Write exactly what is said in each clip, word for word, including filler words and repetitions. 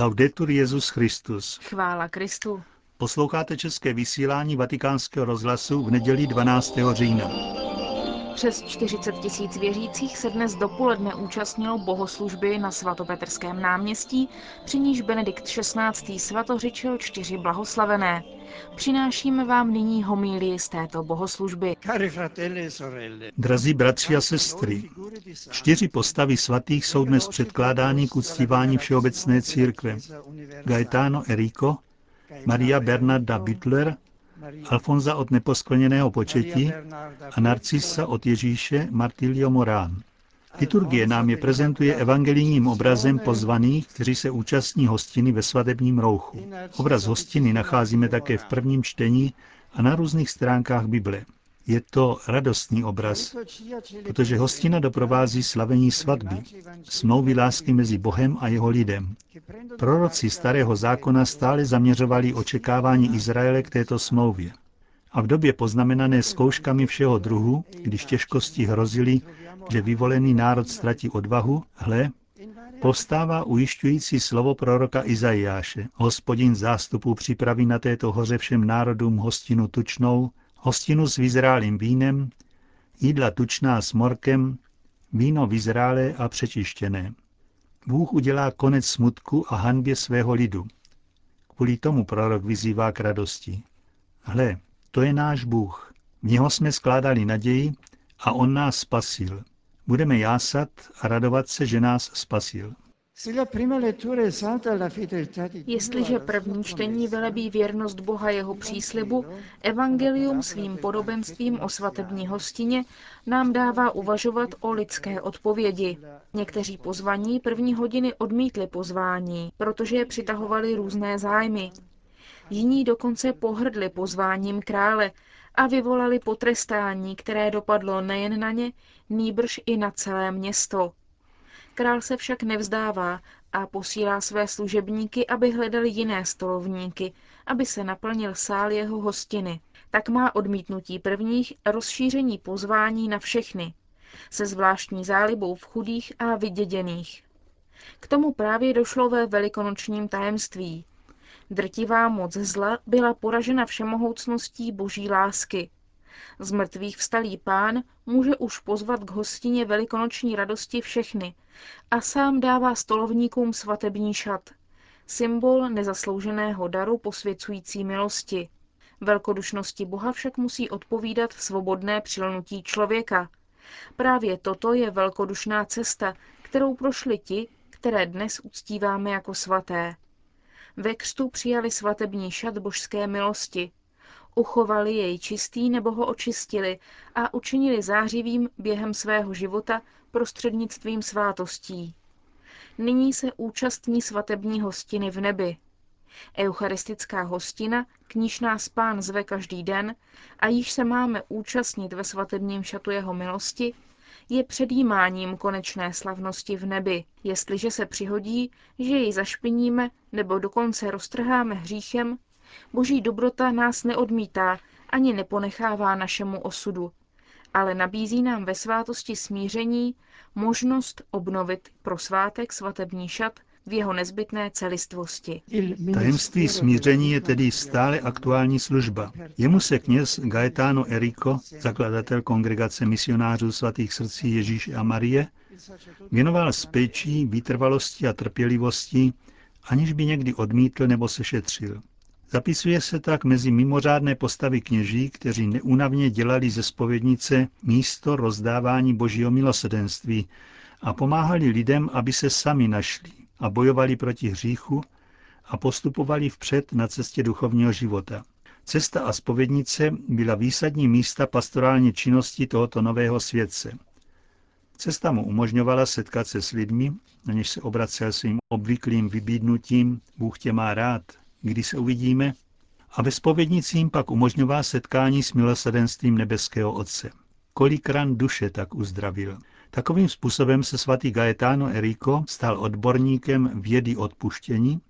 Laudetur Jesus Christus. Chvála Kristu. Posloucháte české vysílání Vatikánského rozhlasu v neděli dvanáctého října. Přes čtyřicet tisíc věřících se dnes dopoledne účastnilo bohoslužby na svatopetrském náměstí, při níž Benedikt šestnáctý svatořečil čtyři blahoslavené. Přinášíme vám nyní homílii z této bohoslužby. Drazí bratři a sestry, čtyři postavy svatých jsou dnes předkládány k uctívání Všeobecné církve. Gaetano Errico, Maria Bernarda Bütler, Alfonza od Neposklněného početí a Narcisa od Ježíše Martillo Morán. Liturgie nám je prezentuje evangelijním obrazem pozvaných, kteří se účastní hostiny ve svatebním rouchu. Obraz hostiny nacházíme také v prvním čtení a na různých stránkách Bible. Je to radostný obraz, protože hostina doprovází slavení svatby, smlouvy lásky mezi Bohem a jeho lidem. Proroci starého zákona stále zaměřovali očekávání Izraele k této smlouvě. A v době poznamenané zkouškami všeho druhu, když těžkosti hrozily, že vyvolený národ ztratí odvahu, hle, povstává ujišťující slovo proroka Izajáše. Hospodin zástupů připraví na této hoře všem národům hostinu tučnou, hostinu s vyzrálým vínem, jídla tučná s morkem, víno vyzrálé a přečištěné. Bůh udělá konec smutku a hanbě svého lidu. Kvůli tomu prorok vyzývá k radosti. Hle, to je náš Bůh. V něho jsme skládali naději a on nás spasil. Budeme jásat a radovat se, že nás spasil. Jestliže první čtení velebí věrnost Boha jeho příslibu, evangelium svým podobenstvím o svatební hostině nám dává uvažovat o lidské odpovědi. Někteří pozvaní první hodiny odmítli pozvání, protože je přitahovaly různé zájmy. Jiní dokonce pohrdli pozváním krále a vyvolali potrestání, které dopadlo nejen na ně, nýbrž i na celé město. Král se však nevzdává a posílá své služebníky, aby hledali jiné stolovníky, aby se naplnil sál jeho hostiny. Tak má odmítnutí prvních rozšíření pozvání na všechny, se zvláštní zálibou v chudých a vyděděných. K tomu právě došlo ve velikonočním tajemství. Drtivá moc zla byla poražena všemohoucností boží lásky. Z mrtvých vstalý Pán může už pozvat k hostině velikonoční radosti všechny a sám dává stolovníkům svatební šat, symbol nezaslouženého daru posvěcující milosti. Velkodušnosti Boha však musí odpovídat svobodné přilnutí člověka. Právě toto je velkodušná cesta, kterou prošli ti, které dnes uctíváme jako svaté. Ve křtu přijali svatební šat božské milosti, uchovali jej čistý nebo ho očistili a učinili zářivým během svého života prostřednictvím svátostí. Nyní se účastní svatební hostiny v nebi. Eucharistická hostina, k níž nás Pán zve každý den a již se máme účastnit ve svatebním šatu jeho milosti, je předjímáním konečné slavnosti v nebi, jestliže se přihodí, že ji zašpiníme nebo dokonce roztrháme hříchem, Boží dobrota nás neodmítá ani neponechává našemu osudu, ale nabízí nám ve svátosti smíření možnost obnovit pro svátek svatební šat v jeho nezbytné celistvosti. Tajemství smíření je tedy stále aktuální služba. Jemu se kněz Gaetano Errico, zakladatel kongregace misionářů svatých srdcí Ježíše a Marie, věnoval s péčí, vytrvalostí a trpělivostí, aniž by někdy odmítl nebo se šetřil. Zapisuje se tak mezi mimořádné postavy kněží, kteří neúnavně dělali ze spovědnice místo rozdávání božího milosrdenství a pomáhali lidem, aby se sami našli a bojovali proti hříchu a postupovali vpřed na cestě duchovního života. Cesta a spovědnice byla výsadní místa pastorální činnosti tohoto nového světce. Cesta mu umožňovala setkat se s lidmi, na něž se obracel svým obvyklým vybídnutím Bůh tě má rád, kdy se uvidíme, a ve spovědnicím pak umožňovala setkání s milosrdenstvím nebeského Otce. Kolikran duše tak uzdravil. Takovým způsobem se svatý Gaetano Errico stal odborníkem vědy odpuštění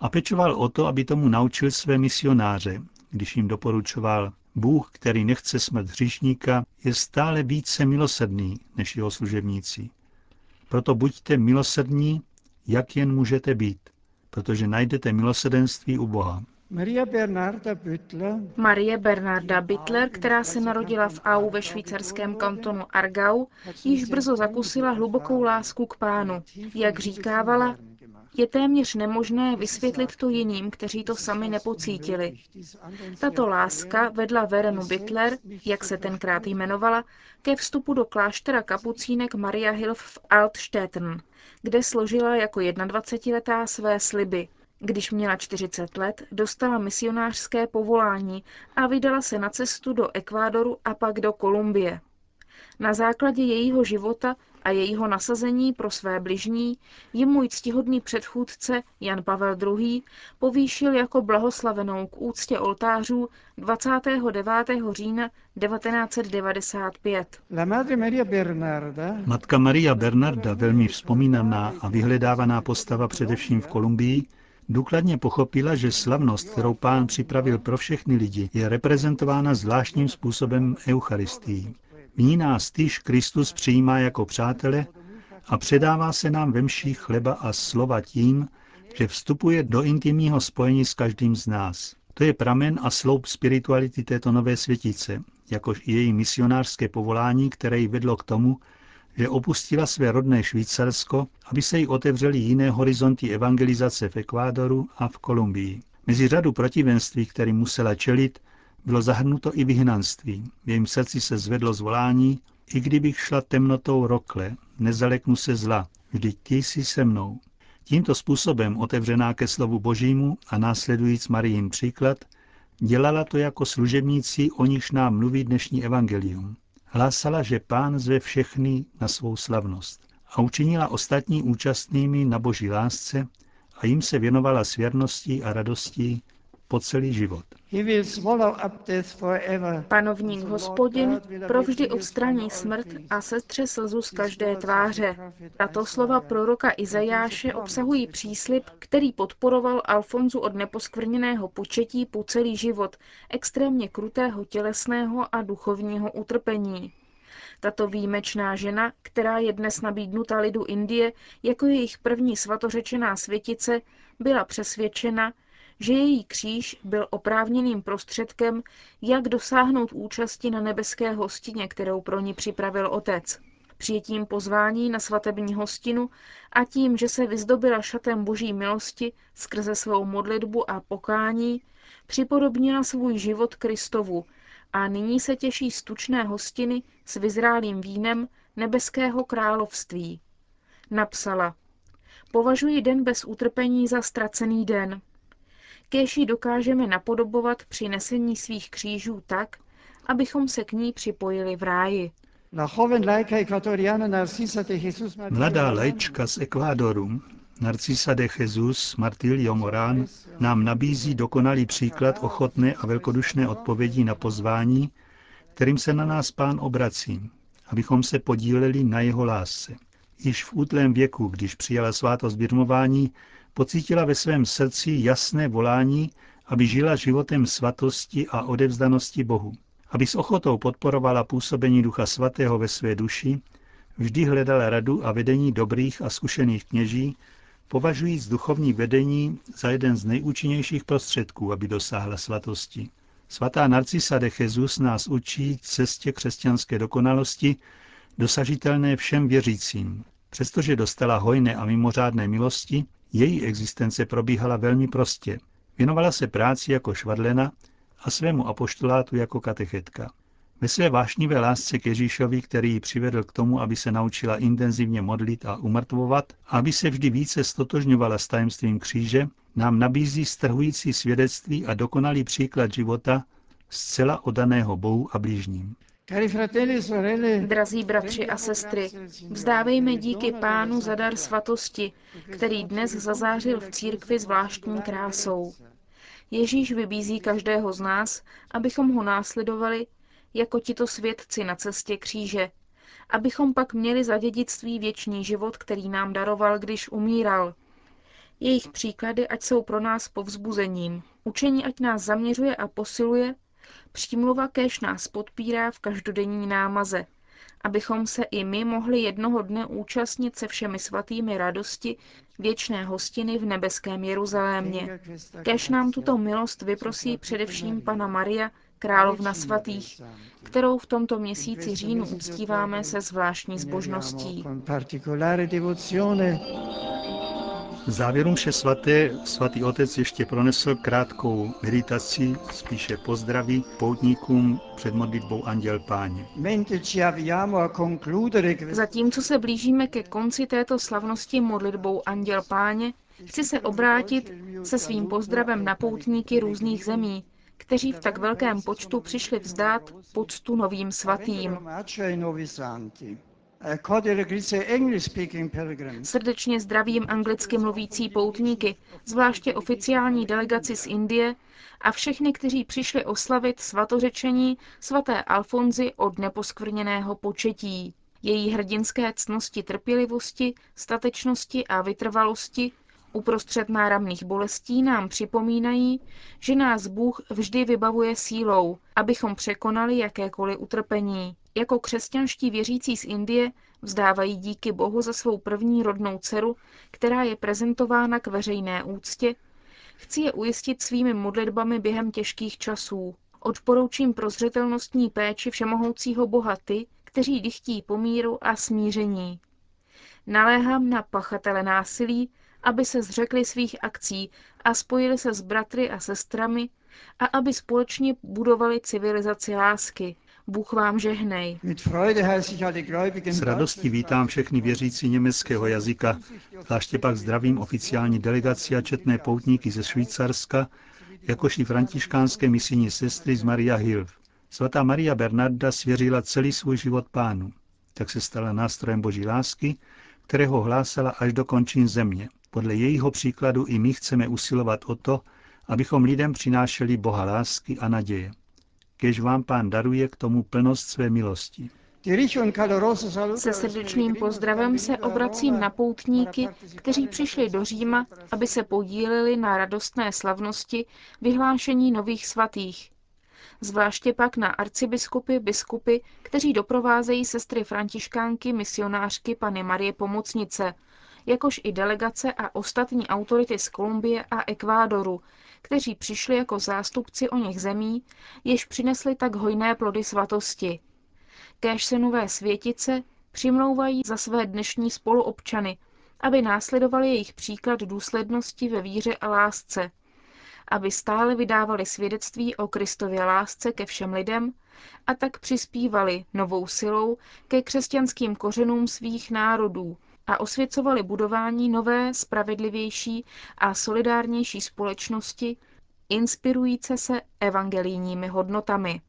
a pečoval o to, aby tomu naučil své misionáře, když jim doporučoval: Bůh, který nechce smrt hříšníka, je stále více milosrdný než jeho služebníci. Proto buďte milosrdní, jak jen můžete být. protože najdete milosrdenství u Boha. Maria Bernarda Bütler, Marie Bernarda Bütler, která se narodila v Au ve švýcarském kantonu Aargau, již brzo zakusila hlubokou lásku k Pánu. Jak říkávala, je téměř nemožné vysvětlit to jiným, kteří to sami nepocítili. Tato láska vedla Verenu Bütler, jak se tenkrát jmenovala, ke vstupu do kláštera kapucínek Maria Hilf v Altstätten, kde složila jako jednadvacetiletá své sliby. Když měla čtyřicet let, dostala misionářské povolání a vydala se na cestu do Ekvádoru a pak do Kolumbie. Na základě jejího života a jejího nasazení pro své bližní ji můj ctihodný předchůdce Jan Pavel druhý. Povýšil jako blahoslavenou k úctě oltářů dvacátého devátého října devatenáct set devadesát pět. Matka Maria Bernarda, velmi vzpomínaná a vyhledávaná postava především v Kolumbii, důkladně pochopila, že slavnost, kterou Pán připravil pro všechny lidi, je reprezentována zvláštním způsobem eucharistií. V ní nás týž Kristus přijímá jako přátele a předává se nám ve mši chleba a slova tím, že vstupuje do intimního spojení s každým z nás. To je pramen a sloup spirituality této nové světice, jakož i její misionářské povolání, které ji vedlo k tomu, že opustila své rodné Švýcarsko, aby se jí otevřely jiné horizonty evangelizace v Ekvádoru a v Kolumbii. Mezi řadu protivenství, kterým musela čelit, bylo zahrnuto i vyhnanství. V jejím srdci se zvedlo zvolání, i kdybych šla temnotou rokle, nezaleknu se zla, vždyť ty jsi se mnou. Tímto způsobem, otevřená ke slovu Božímu a následujíc Marijin příklad, dělala to jako služebníci, o nichž nám mluví dnešní evangelium. Hlásala, že Pán zve všechny na svou slavnost a učinila ostatní účastnými na Boží lásce a jim se věnovala s věrností a radostí po celý život. Panovník Hospodin provždy odstraní smrt a setře slzu z každé tváře. Tato slova proroka Izajáše obsahují příslib, který podporoval Alfonzu od Neposkvrněného početí po celý život, extrémně krutého tělesného a duchovního utrpení. Tato výjimečná žena, která je dnes nabídnuta lidu Indie jako jejich první svatořečená světice, byla přesvědčena, že její kříž byl oprávněným prostředkem, jak dosáhnout účasti na nebeské hostině, kterou pro ní připravil Otec. Přijetím pozvání na svatební hostinu a tím, že se vyzdobila šatem Boží milosti skrze svou modlitbu a pokání, připodobnila svůj život Kristovu a nyní se těší z tučné hostiny s vyzrálým vínem nebeského království. Napsala: považuji den bez utrpení za ztracený den. Kéž ji dokážeme napodobovat při nesení svých křížů tak, abychom se k ní připojili v ráji. Mladá lajčka z Ekvádoru, Narcisa de Jesús Martillo Morán, nám nabízí dokonalý příklad ochotné a velkodušné odpovědi na pozvání, kterým se na nás Pán obrací, abychom se podíleli na jeho lásce. Již v útlém věku, když přijala svátost birmování, pocítila ve svém srdci jasné volání, aby žila životem svatosti a odevzdanosti Bohu. Aby s ochotou podporovala působení Ducha Svatého ve své duši, vždy hledala radu a vedení dobrých a zkušených kněží, považujíc duchovní vedení za jeden z nejúčinnějších prostředků, aby dosáhla svatosti. Svatá Narcisa de Jesús nás učí cestě křesťanské dokonalosti, dosažitelné všem věřícím. Přestože dostala hojné a mimořádné milosti, její existence probíhala velmi prostě. Věnovala se práci jako švadlena a svému apoštolátu jako katechetka. Ve své vášnivé lásce k Ježíšovi, který ji přivedl k tomu, aby se naučila intenzivně modlit a umrtvovat, a aby se vždy více stotožňovala s tajemstvím kříže, nám nabízí strhující svědectví a dokonalý příklad života zcela oddaného Bohu a blížním. Drazí bratři a sestry, vzdávejme díky Pánu za dar svatosti, který dnes zazářil v církvi zvláštní krásou. Ježíš vybízí každého z nás, abychom ho následovali jako tito svědci na cestě kříže, abychom pak měli za dědictví věčný život, který nám daroval, když umíral. Jejich příklady ať jsou pro nás povzbuzením, učení ať nás zaměřuje a posiluje, přímluva kéž nás podpírá v každodenní námaze abychom se i my mohli jednoho dne účastnit se všemi svatými radosti věčné hostiny v nebeském Jeruzalémě. Kéž nám tuto milost vyprosí především Panna Maria, Královna svatých, kterou v tomto měsíci říjnu uctíváme se zvláštní zbožností. V závěru mše svaté svatý otec ještě pronesl krátkou meditaci, spíše pozdraví poutníkům před modlitbou Anděl Páně. Zatímco se blížíme ke konci této slavnosti modlitbou Anděl Páně, chci se obrátit se svým pozdravem na poutníky různých zemí, kteří v tak velkém počtu přišli vzdát poctu novým svatým. Srdečně zdravím anglicky mluvící poutníky, zvláště oficiální delegaci z Indie a všechny, kteří přišli oslavit svatořečení svaté Alfonzy od Neposkvrněného početí. Její hrdinské ctnosti trpělivosti, statečnosti a vytrvalosti uprostřed náramných bolestí nám připomínají, že nás Bůh vždy vybavuje sílou, abychom překonali jakékoliv utrpení. Jako křesťanští věřící z Indie vzdávají díky Bohu za svou první rodnou dceru, která je prezentována k veřejné úctě. Chci je ujistit svými modlitbami během těžkých časů. Odporoučím prozřetelnostní péči všemohoucího Boha ty, kteří dychtí po míru a smíření. Naléhám na pachatele násilí, aby se zřekli svých akcí a spojili se s bratry a sestrami a aby společně budovali civilizaci lásky. Bůh vám žehnej. S radostí vítám všechny věřící německého jazyka, zvláště pak zdravím oficiální delegaci a četné poutníky ze Švýcarska, jakož i františkánské misijní sestry z Maria Hilf. Svatá Maria Bernarda svěřila celý svůj život Pánu, tak se stala nástrojem Boží lásky, kterého hlásala až do končin země. Podle jejího příkladu i my chceme usilovat o to, abychom lidem přinášeli Boha lásky a naděje. Kéž vám Pán daruje k tomu plnost své milosti. Se srdečným pozdravem se obracím na poutníky, kteří přišli do Říma, aby se podíleli na radostné slavnosti vyhlášení nových svatých. Zvláště pak na arcibiskupy, biskupy, kteří doprovázejí sestry františkánky, misionářky Panny Marie Pomocnice, jakož i delegace a ostatní autority z Kolumbie a Ekvádoru, kteří přišli jako zástupci o něch zemí, jež přinesli tak hojné plody svatosti. Kéž se nové světice přimlouvají za své dnešní spoluobčany, aby následovali jejich příklad důslednosti ve víře a lásce, aby stále vydávali svědectví o Kristově lásce ke všem lidem a tak přispívali novou silou ke křesťanským kořenům svých národů a osvěcovali budování nové, spravedlivější a solidárnější společnosti, inspirující se evangelijními hodnotami.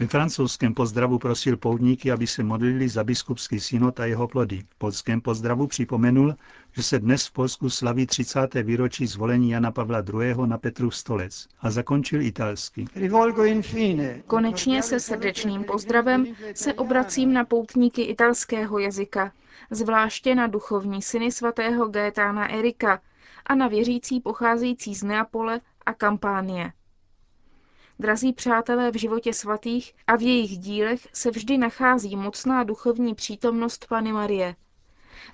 Ve francouzském pozdravu prosil poutníky, aby se modlili za biskupský synod a jeho plody. V polském pozdravu připomenul, že se dnes v Polsku slaví třicáté výročí zvolení Jana Pavla druhého. Na Petrův stolec a zakončil italsky. Konečně se srdečným pozdravem se obracím na poutníky italského jazyka, zvláště na duchovní syny svatého Gaetana Errika a na věřící pocházející z Neapole a Kampánie. Drazí přátelé v životě svatých a v jejich dílech se vždy nachází mocná duchovní přítomnost Panny Marie.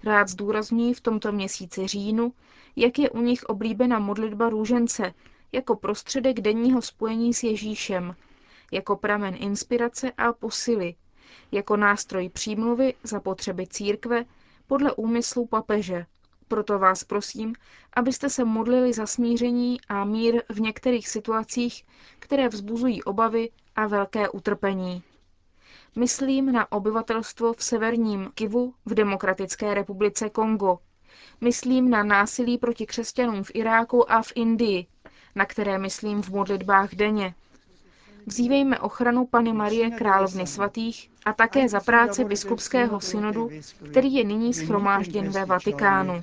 Rád zdůrazňuji v tomto měsíci říjnu, jak je u nich oblíbena modlitba růžence, jako prostředek denního spojení s Ježíšem, jako pramen inspirace a posily, jako nástroj přímluvy za potřeby církve podle úmyslu papeže. Proto vás prosím, abyste se modlili za smíření a mír v některých situacích, které vzbuzují obavy a velké utrpení. Myslím na obyvatelstvo v severním Kivu v Demokratické republice Kongo. Myslím na násilí proti křesťanům v Iráku a v Indii, na které myslím v modlitbách denně. Vzívejme ochranu Panny Marie Královny svatých a také za práce biskupského synodu, který je nyní shromážděn ve Vatikánu.